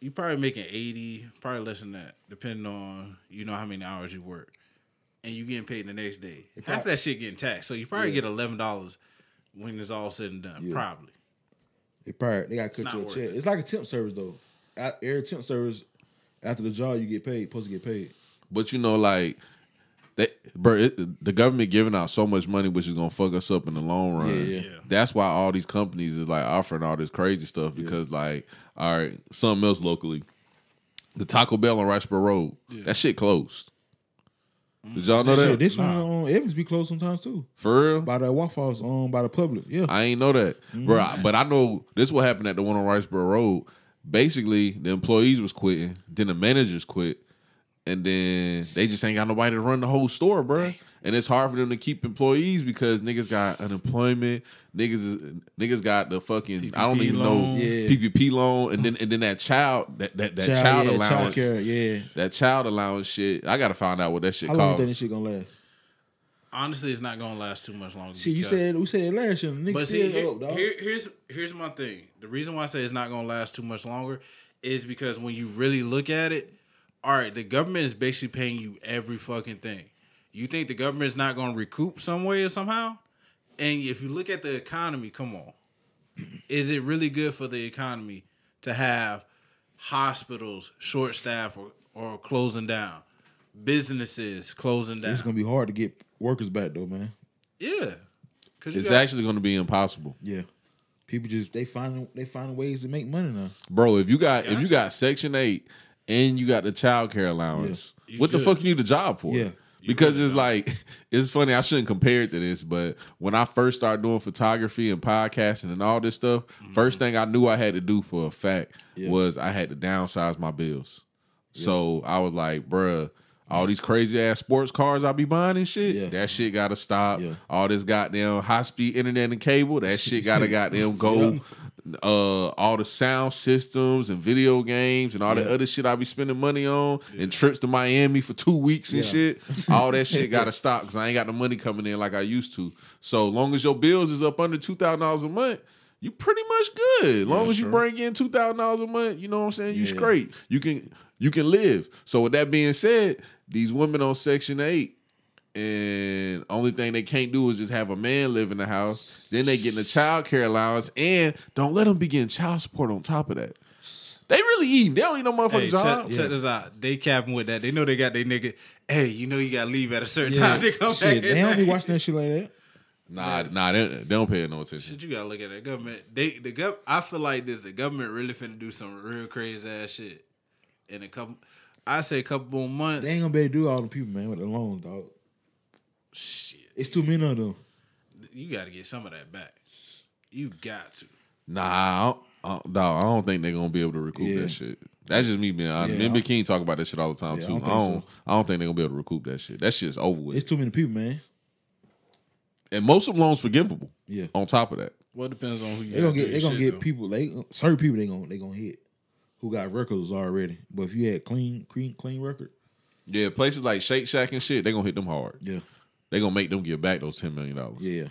You probably making 80, probably less than that, depending on, you know, how many hours you work. And you getting paid the next day. Half of that shit getting taxed. So you probably get $11 when it's all said and done, probably. They got to cut you a check. It's like a temp service, though. Every temp service, after the job, you get paid, supposed to get paid. But, you know, like, the government giving out so much money, which is going to fuck us up in the long run. Yeah. That's why all these companies is, like, offering all this crazy stuff because, like, all right, something else locally. The Taco Bell on Riceboro Road, that shit closed. Did y'all know that? This one on Evans be closed sometimes too. For real? By the Waffle House, by the Publix. Yeah. I ain't know that. Bro, but I know this what happened at the one on Riceboro Road. Basically, the employees was quitting, then the managers quit, and then they just ain't got nobody to run the whole store, bro. And it's hard for them to keep employees because niggas got unemployment, niggas got the fucking PPP I don't even loan. Know PPP loan, and then that child allowance, that child allowance shit. I gotta find out what that shit costs. How long that shit gonna last? Honestly, it's not gonna last too much longer. See, we said it last year. But see, here's my thing. The reason why I say it's not gonna last too much longer is because when you really look at it, all right, the government is basically paying you every fucking thing. You think the government's not going to recoup some way or somehow? And if you look at the economy, come on. Is it really good for the economy to have hospitals short staff or closing down? Businesses closing down? It's going to be hard to get workers back, though, man. Yeah. It's actually going to be impossible. Yeah. People just, they find ways to make money now. Bro, if you got Section 8 and you got the child care allowance, the fuck you need a job for? Yeah. Because it's like, it's funny, I shouldn't compare it to this, but when I first started doing photography and podcasting and all this stuff, first thing I knew I had to do for a fact was I had to downsize my bills. Yeah. So I was like, bruh, all these crazy ass sports cars I be buying and shit, that shit gotta stop. Yeah. All this goddamn high speed internet and cable, that shit gotta goddamn go. All the sound systems and video games and all the other shit I be spending money on and trips to Miami for 2 weeks and shit. All that shit gotta stop because I ain't got the money coming in like I used to. So long as your bills is up under $2,000 a month, you pretty much good. Long as you bring in $2,000 a month, you know what I'm saying? You straight. You can live. So with that being said, these women on Section 8, and only thing they can't do is just have a man live in the house. Then they getting a child care allowance, and don't let them be getting child support on top of that. They really eating. They don't need no motherfucking job. Check this out. They capping with that. They know they got their nigga. Hey, you know you gotta leave at a certain time to come back. They don't be watching that shit like that. Nah, they don't pay no attention. Shit, you gotta look at that government. I feel like this. The government really finna do some real crazy ass shit in a couple more months. They ain't gonna be able to do all the people, man, with the loans, dog. Shit. It's too many of them. You got to get some of that back. You got to. Nah, I don't think they're going to be able to recoup that shit. That's just me being honest. Me and Big King talk about that shit all the time, too. I don't think they're going to be able to recoup that shit. That shit's over with. It's too many people, man. And most of them loans forgivable. Yeah. On top of that. Well, it depends on who you got. They're going to get people. Certain people they're going to hit who got records already. But if you had clean record. Yeah, places like Shake Shack and shit, they're going to hit them hard. Yeah. They gonna make them give back those $10 million. Yeah,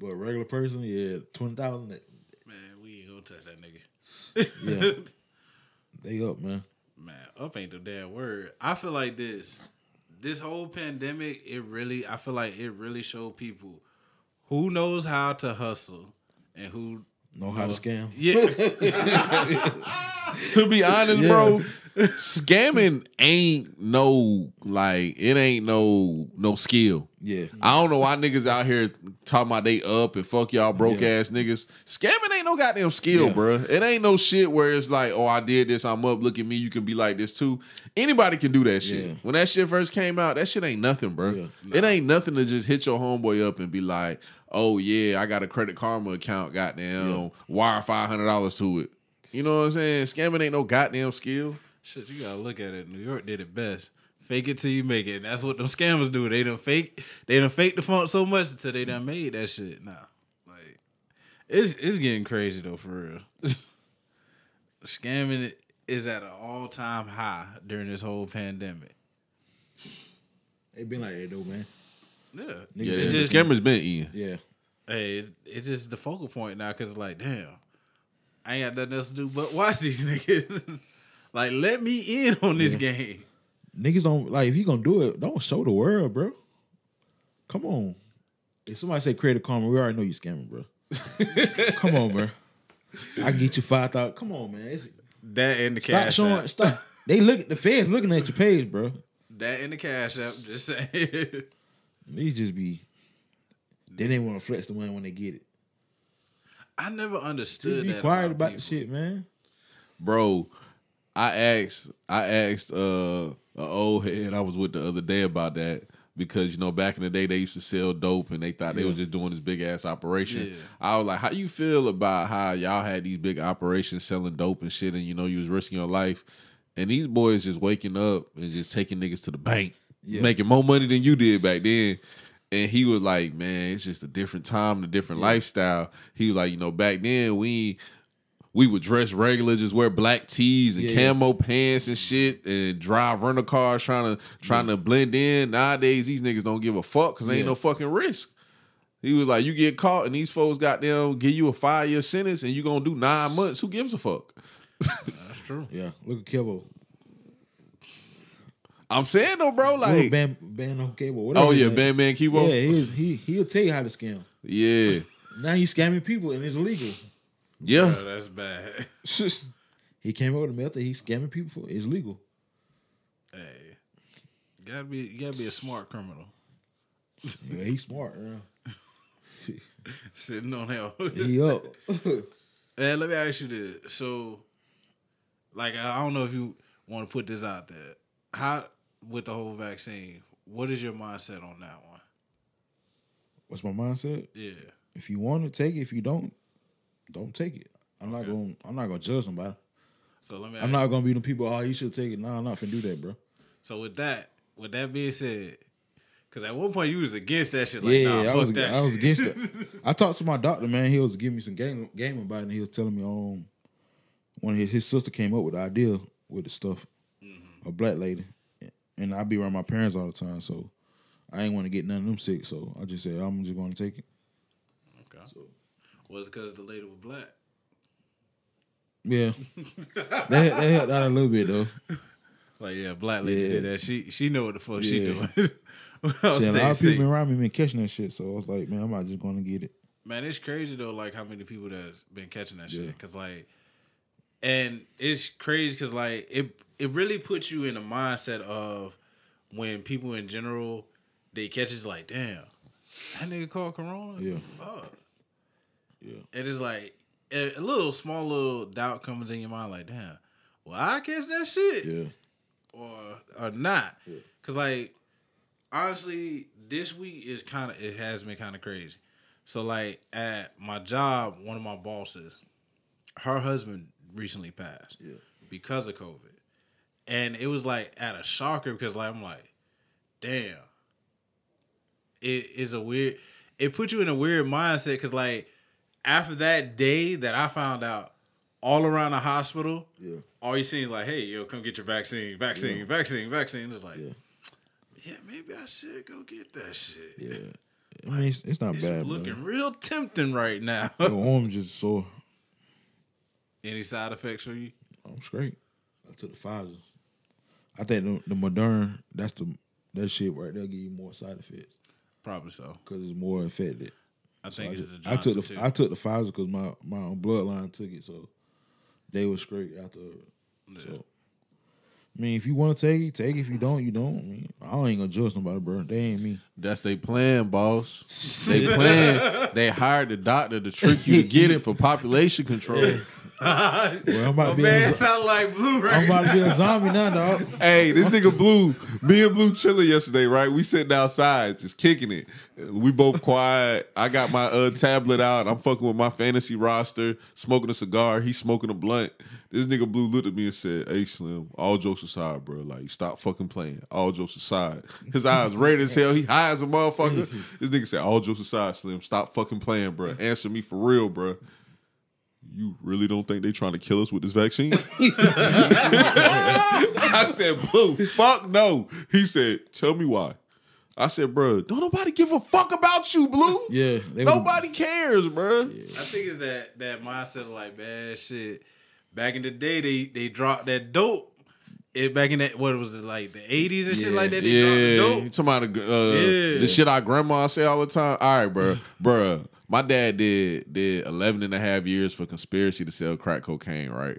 but a regular person, $20,000. Man, we ain't gonna touch that nigga. They up, man. Man, up ain't the damn word. I feel like this whole pandemic, I feel like it really showed people who knows how to hustle and who know how to scam. Yeah. To be honest, bro. Scamming ain't no skill. Yeah. I don't know why niggas out here talking about they up and fuck y'all broke ass niggas. Scamming ain't no goddamn skill, bro. It ain't no shit where it's like, oh, I did this, I'm up, look at me, you can be like this too. Anybody can do that shit. When that shit first came out, that shit ain't nothing, bro. Yeah. Nah. It ain't nothing to just hit your homeboy up and be like, oh yeah, I got a Credit Karma account, goddamn, wire $500 to it. You know what I'm saying? Scamming ain't no goddamn skill. Shit, you gotta look at it. New York did it best. Fake it till you make it. And that's what them scammers do. They done fake the funk so much until they done made that shit. Nah. Like it's getting crazy though, for real. Scamming is at an all-time high during this whole pandemic. They been like that though, man. Yeah. Niggas, scammers been eating. Yeah. Hey, it's just the focal point now, cause like, damn, I ain't got nothing else to do but watch these niggas. Like, let me in on this game. Niggas don't, like, if you gonna do it, don't show the world, bro. Come on. If somebody say Credit Karma, we already know you scamming, bro. Come on, bro. I can get you 5,000. Come on, man. It's, that in the cash app. Stop. They look. The feds looking at your page, bro. That in the cash app. Just saying. They just be. They didn't want to flex the money when they get it. I never understood. Just be that quiet about people. The shit, man. Bro, I asked an old head I was with the other day about that. Because, you know, back in the day, they used to sell dope and they thought they was just doing this big-ass operation. Yeah. I was like, how you feel about how y'all had these big operations selling dope and shit and, you know, you was risking your life? And these boys just waking up and just taking niggas to the bank, making more money than you did back then. And he was like, man, it's just a different time and a different lifestyle. He was like, you know, back then we would dress regular, just wear black tees and camo pants and shit, and drive rental cars trying to blend in. Nowadays, these niggas don't give a fuck because there ain't no fucking risk. He was like, you get caught and these folks goddamn give you a 5-year sentence and you gonna do 9 months. Who gives a fuck? That's true. Yeah, look at Kevo. I'm saying though, bro, like Ban on Kevo. Oh yeah, Ban Kevo. Yeah, he'll tell you how to scam. Yeah. Now he's scamming people and it's illegal. Yeah, bro, that's bad. He came over the method. He's scamming people. It's legal. Hey, gotta be a smart criminal. Yeah, he's smart, bro. Sitting on hell. He up. Hey, let me ask you this. So, like, I don't know if you want to put this out there. How with the whole vaccine? What is your mindset on that one? What's my mindset? Yeah. If you want to take it, if you don't. Don't take it. I'm not gonna judge somebody. So let me. I'm not gonna be the people. Oh, you should take it. No, I'm not finna do that, bro. So with that being said, because at one point you was against that shit. Like, yeah, nah, I was against it. I talked to my doctor, man. He was giving me some game about it, and he was telling me when his sister came up with the idea with the stuff, a black lady, and I be around my parents all the time, so I ain't want to get none of them sick. So I just said I'm just gonna take it. Okay. So, was because the lady was black. Yeah. That helped out a little bit, though. Like, yeah, black lady did that. She know what the fuck she doing. A lot of people around me been catching that shit, so I was like, man, I'm not just going to get it. Man, it's crazy, though, like, how many people that's been catching that shit. Because, like, and it's crazy because, like, it really puts you in the mindset of when people in general, they catch it, like, damn, that nigga called Corona? Yeah. Fuck. Yeah. It is like a small doubt comes in your mind, like, damn, will I catch that shit? Yeah. Or not. Yeah. Cause like honestly, this week is it has been kinda crazy. So like at my job, one of my bosses, her husband recently passed because of COVID. And it was like at a shocker because like I'm like, damn. It put you in a weird mindset because like after that day that I found out, all around the hospital, all you see is like, hey, yo, come get your vaccine. It's like, yeah, maybe I should go get that shit. Yeah. Like, I mean, it's not bad, man. It's looking real tempting right now. Your arm just sore. Any side effects for you? I'm straight. I took the Pfizer. I think the Moderna, that shit right there give you more side effects. Probably so. Because it's more effective. I took the Pfizer because my bloodline took it, so they were straight after. Yeah. So, I mean, if you want to take it. If you don't, you don't. I mean, I ain't gonna judge nobody, bro. They ain't me. That's they plan, boss. They plan. They hired the doctor to trick you to get it for population control. Yeah. Sound like Blue right now. I'm about to be a zombie now, dog. Hey, this nigga Blue, me and Blue chilling yesterday, right? We sitting outside just kicking it. We both quiet. I got my tablet out. I'm fucking with my fantasy roster, smoking a cigar. He's smoking a blunt. This nigga Blue looked at me and said, hey, Slim, all jokes aside, bro. Like, stop fucking playing. All jokes aside. His eyes red as hell. He high as a motherfucker. This nigga said, all jokes aside, Slim, stop fucking playing, bro. Answer me for real, bro. You really don't think they trying to kill us with this vaccine? I said, Blue, fuck no. He said, tell me why. I said, bro, don't nobody give a fuck about you, Blue. Yeah. Nobody cares, bro. Yeah. I think it's that mindset of like, bad shit. Back in the day, they dropped that dope. It back in that, what was it, like the 80s and shit like that? You talking about the shit our grandma say all the time? All right, bro. Bro, my dad did 11 and a half years for conspiracy to sell crack cocaine, right?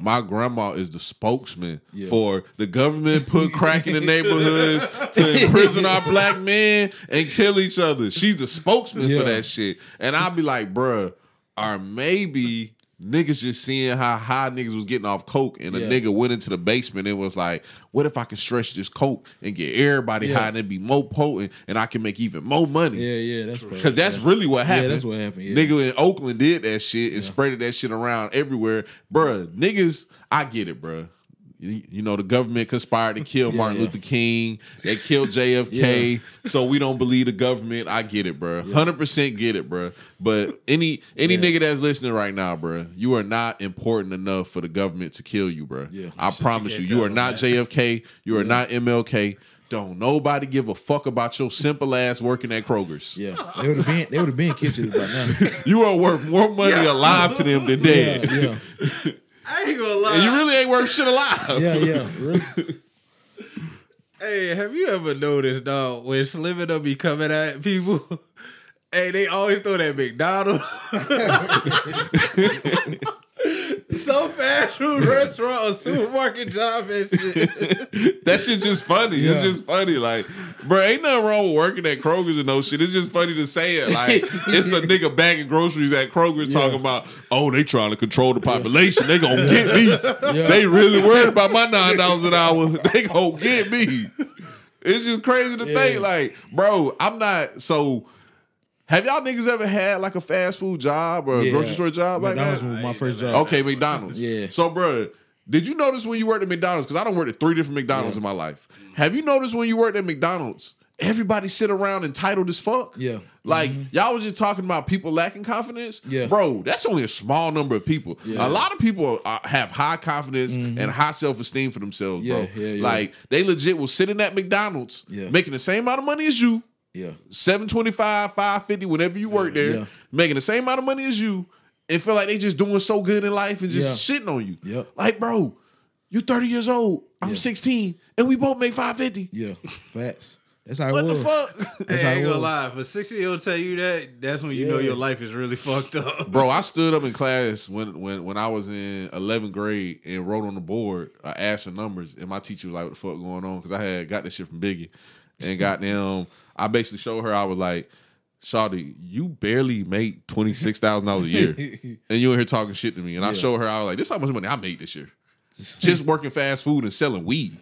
My grandma is the spokesman for the government put crack in the neighborhoods to imprison our black men and kill each other. She's the spokesman for that shit. And I'll be like, bruh, or maybe niggas just seeing how high niggas was getting off coke, and a nigga went into the basement and was like, what if I can stretch this coke and get everybody high and it'd be more potent and I can make even more money? That's right. Because that's really what happened. Nigga in Oakland did that shit and spreaded that shit around everywhere. Bruh, niggas, I get it, bruh. You know, the government conspired to kill Martin Luther King. They killed JFK. So we don't believe the government. I get it, bro. 100% get it, bro. But any nigga that's listening right now, bro, you are not important enough for the government to kill you, bro. I promise you. You are not JFK. You are not MLK. Don't nobody give a fuck about your simple ass working at Kroger's. They would have been kitchen by now. You are worth more money alive to them than dead. I ain't gonna lie. And you really ain't worth shit alive. Really. Hey, have you ever noticed, dog, when Slim and them be coming at people, hey, they always throw that McDonald's. So fast food restaurant or supermarket job and shit. That shit just funny. Yeah. It's just funny. Like, bro, ain't nothing wrong with working at Kroger's and no shit. It's just funny to say it. Like, it's a nigga bagging groceries at Kroger's talking about, oh, they trying to control the population. They gonna get me. They really worried about my $9 an hour. They gonna get me. It's just crazy to think. Like, bro, I'm not so... Have y'all niggas ever had like a fast food job or a grocery store job like that? McDonald's was my first job. Okay, McDonald's. So, bro, did you notice when you worked at McDonald's? Because I done worked at 3 different McDonald's in my life. Have you noticed when you worked at McDonald's, everybody sit around entitled as fuck? Like, y'all was just talking about people lacking confidence? Bro, that's only a small number of people. A lot of people have high confidence and high self-esteem for themselves, bro. Like, they legit will sit in that McDonald's making the same amount of money as you. $7.25, $5.50, whenever you work there, making the same amount of money as you, and feel like they just doing so good in life and just shitting on you. Like, bro, you 30 years old, I'm 16, and we both make $5.50. Facts. That's how it was. What the fuck? Hey, I ain't gonna lie. For 60-year-old tell you that, that's when you know your life is really fucked up. Bro, I stood up in class when I was in 11th grade and wrote on the board, I asked the numbers, and my teacher was like, what the fuck going on? Because I had got this shit from Biggie. And goddamn, I basically showed her, I was like, shawty, you barely make $26,000 a year. And you in here talking shit to me. And I showed her, I was like, this is how much money I made this year. Just working fast food and selling weed.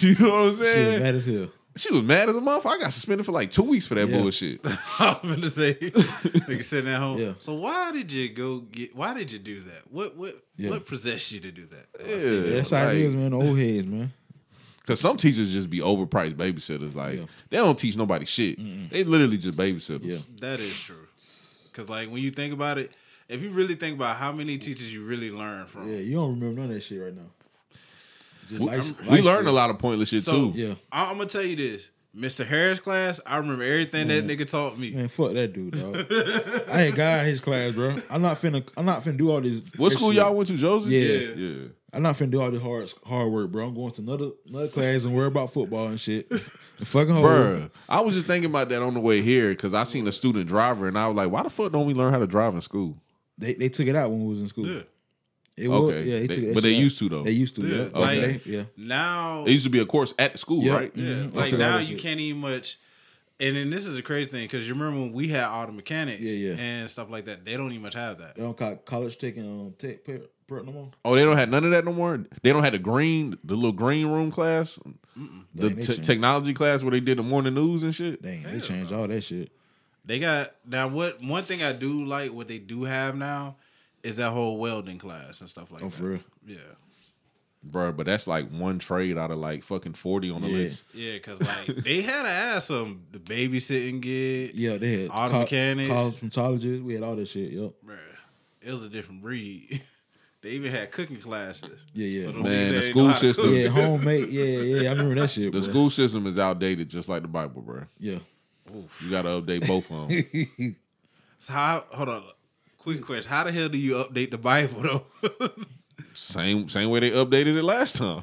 You know what I'm saying? She was mad as hell. She was mad as a motherfucker. I got suspended for like 2 weeks for that bullshit. I was gonna say, nigga sitting at home. So why did you do that? What possessed you to do that? That's how it is, man. The old heads, man. Because some teachers just be overpriced babysitters. Like, they don't teach nobody shit. Mm-mm. They literally just babysitters. That is true. Because, like, when you think about it, if you really think about how many teachers you really learn from. Yeah, you don't remember none of that shit right now. We learned a lot of pointless shit, too. Yeah. I'm going to tell you this. Mr. Harris' class, I remember everything that nigga taught me. Man, fuck that dude, dog. I ain't got his class, bro. I'm not finna do all this. What school y'all went to, Josie? Yeah. I'm not finna do all this hard work, bro. I'm going to another class and worry about football and shit. The fucking whole world. I was just thinking about that on the way here because I seen a student driver and I was like, why the fuck don't we learn how to drive in school? They took it out when we was in school. Yeah. They used to. Yeah. Okay. Like, now it used to be a course at the school, right? Yeah. Mm-hmm. Like now you can't even much. And then this is a crazy thing because you remember when we had all the mechanics and stuff like that. They don't even much have that. They don't call college taking tech prep no more. Oh, they don't have none of that no more. They don't have the little green room class, the technology class where they did the morning news and shit. Damn, they changed all that shit. They got now. What one thing I do like what they do have now is that whole welding class and stuff like that. Oh, for real? Yeah. Bro, but that's like one trade out of like fucking 40 on the list. Yeah, because like they had to ask them the babysitting gig. Yeah, they had all the mechanics. Cosmetologists. We had all this shit, yep. Bro, it was a different breed. They even had cooking classes. Yeah. Man, the school system. Yeah, homemade. Yeah. I remember that shit, The school system is outdated just like the Bible, bro. Yeah. Oof. You got to update both of them. Hold on. Quick question. How the hell do you update the Bible, though? Same way they updated it last time.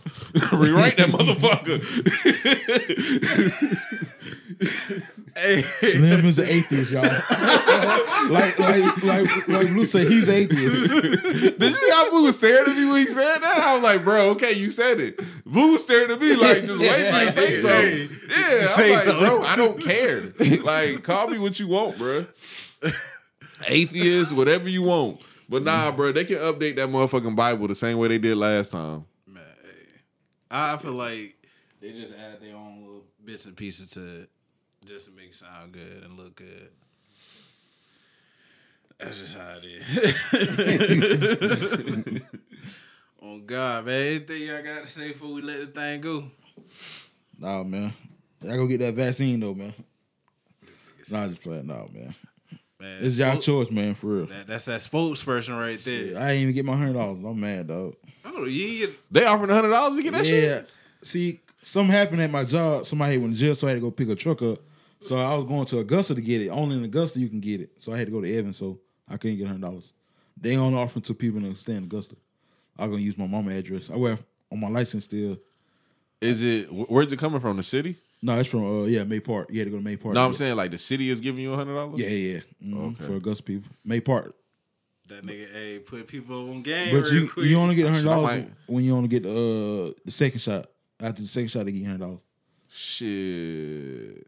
Rewrite that motherfucker. Hey. Slim is an atheist, y'all. like Blue said, he's atheist. Did you see how Blue was staring at me when he said that? I was like, bro, okay, you said it. Blue was staring at me like, just wait for me to say something. Yeah, I'm like, bro, I don't care. Like, call me what you want, bro. Atheist, whatever you want. But nah, bro, they can update that motherfucking Bible the same way they did last time. Man, I feel like they just add their own little bits and pieces to it just to make it sound good and look good. That's just how it is. Oh, God, man. Anything y'all got to say before we let the thing go? Nah, man. Y'all go get that vaccine, though, man. Nah, just playing. Nah, man. Man, it's y'all choice, man, for real. That's that spokesperson right there. I ain't even get my $100. I'm mad, dog. Oh, yeah. They offering $100 to get that shit? Yeah. See, something happened at my job. Somebody went to jail, so I had to go pick a truck up. So I was going to Augusta to get it. Only in Augusta you can get it. So I had to go to Evans, so I couldn't get $100. They only offering to people that stay in Augusta. I'm going to use my mama address. I wear on my license still. Is it, where's it coming from, the city? No, it's from May Park. You had to go to May Park. No, I'm saying like the city is giving you $100. Yeah. Okay. For Augusta people, May Park. That nigga, hey, put people on game. But you only get $100 when you only get the second shot. After the second shot, they get $100. Shit,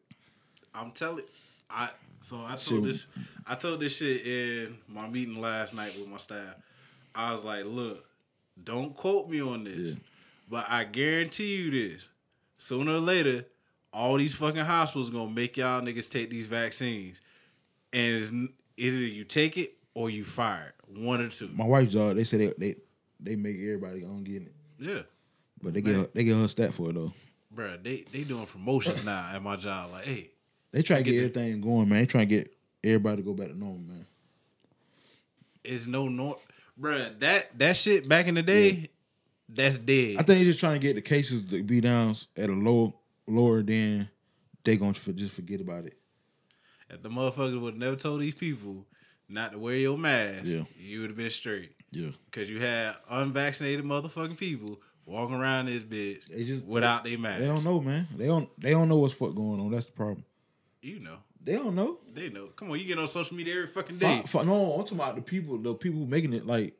I'm telling. I told this shit in my meeting last night with my staff. I was like, look, don't quote me on this, but I guarantee you this: sooner or later, all these fucking hospitals gonna make y'all niggas take these vaccines, and it's either you take it or you fired, one or two. My wife's job, they say they make everybody on getting it. Yeah, but they get her stat for it though. Bro, they doing promotions now at my job. Like, hey, they try to get everything going, man. They trying to get everybody to go back to normal, man. It's no norm, bro. That shit back in the day, that's dead. I think they just trying to get the cases to be down at a lower than they gonna just forget about it. If the motherfuckers would never told these people not to wear your mask, you would have been straight. Yeah, because you had unvaccinated motherfucking people walking around this bitch without their mask. They don't know, man. They don't know what's fuck going on. That's the problem. You know, they don't know. They know. Come on, you get on social media every fucking day. No, I'm talking about the people making it, like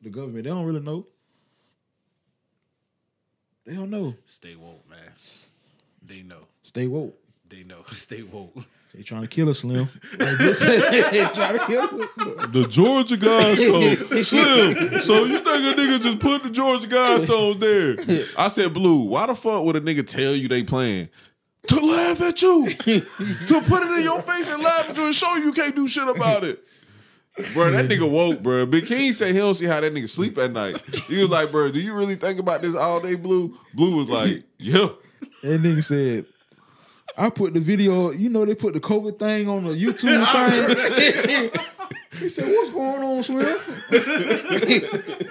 the government. They don't really know. They don't know. Stay woke, man. They know. Stay woke. They know. Stay woke. They trying to kill us, Slim. Like they trying to kill us. The Georgia Guidestones. Slim, so you think a nigga just put the Georgia Guidestones there? I said, Blue, why the fuck would a nigga tell you they playing? To laugh at you. To put it in your face and laugh at you and show you can't do shit about it. Bro, that nigga woke, bro. Big King said he don't see how that nigga sleep at night. He was like, bro, do you really think about this all day, Blue? Blue was like, yeah. That nigga said, I put the video, you know, they put the COVID thing on the YouTube thing. He said, what's going on, Slim?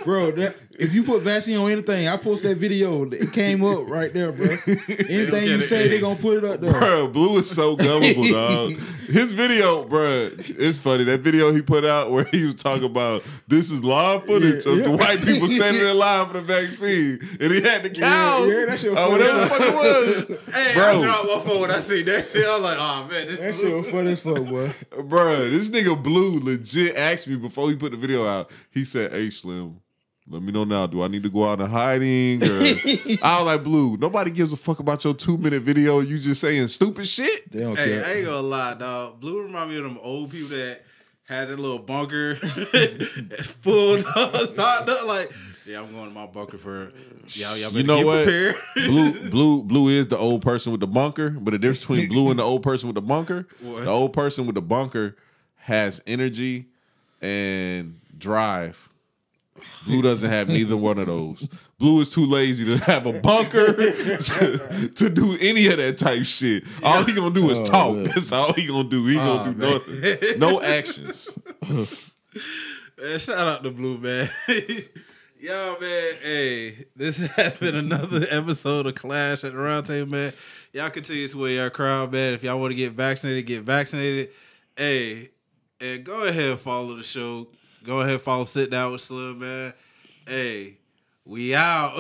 Bro, if you put vaccine on anything, I post that video. It came up right there, bro. Anything you say, they're going to put it up there. Bro, Blue is so gullible, dog. His video, bro, it's funny. That video he put out where he was talking about this is live footage of the white people standing in line for the vaccine. And he had the cows. Yeah, that shit was funny. Whatever the fuck it was. Hey, bro. I dropped my phone when I see that shit. I was like, oh, man. That shit was funny as fuck, boy. Bro, this nigga Blue legit asked me before he put the video out. He said, hey, Slim, let me know now. Do I need to go out in hiding? Or... I was like, Blue, nobody gives a fuck about your 2-minute video. You just saying stupid shit. They don't care. I ain't gonna lie, dog. Blue remind me of them old people that had that little bunker full up, stocked up. Like, yeah, I'm going to my bunker for y'all. Better get prepared. Blue is the old person with the bunker, but the difference between Blue and the old person with the bunker, the old person with the bunker has energy and drive. Blue doesn't have neither one of those. Blue is too lazy to have a bunker to do any of that type shit. All he gonna do is talk. Man. That's all he gonna do. He gonna do nothing. No actions. Man, shout out to Blue, man. Y'all, man, hey, this has been another episode of Clash at the Roundtable, man. Y'all continue to wear your crowd, man. If y'all want to get vaccinated, get vaccinated. Hey, and go ahead and follow the show. Go ahead and follow Sit Down with Slim, man. Hey, we out.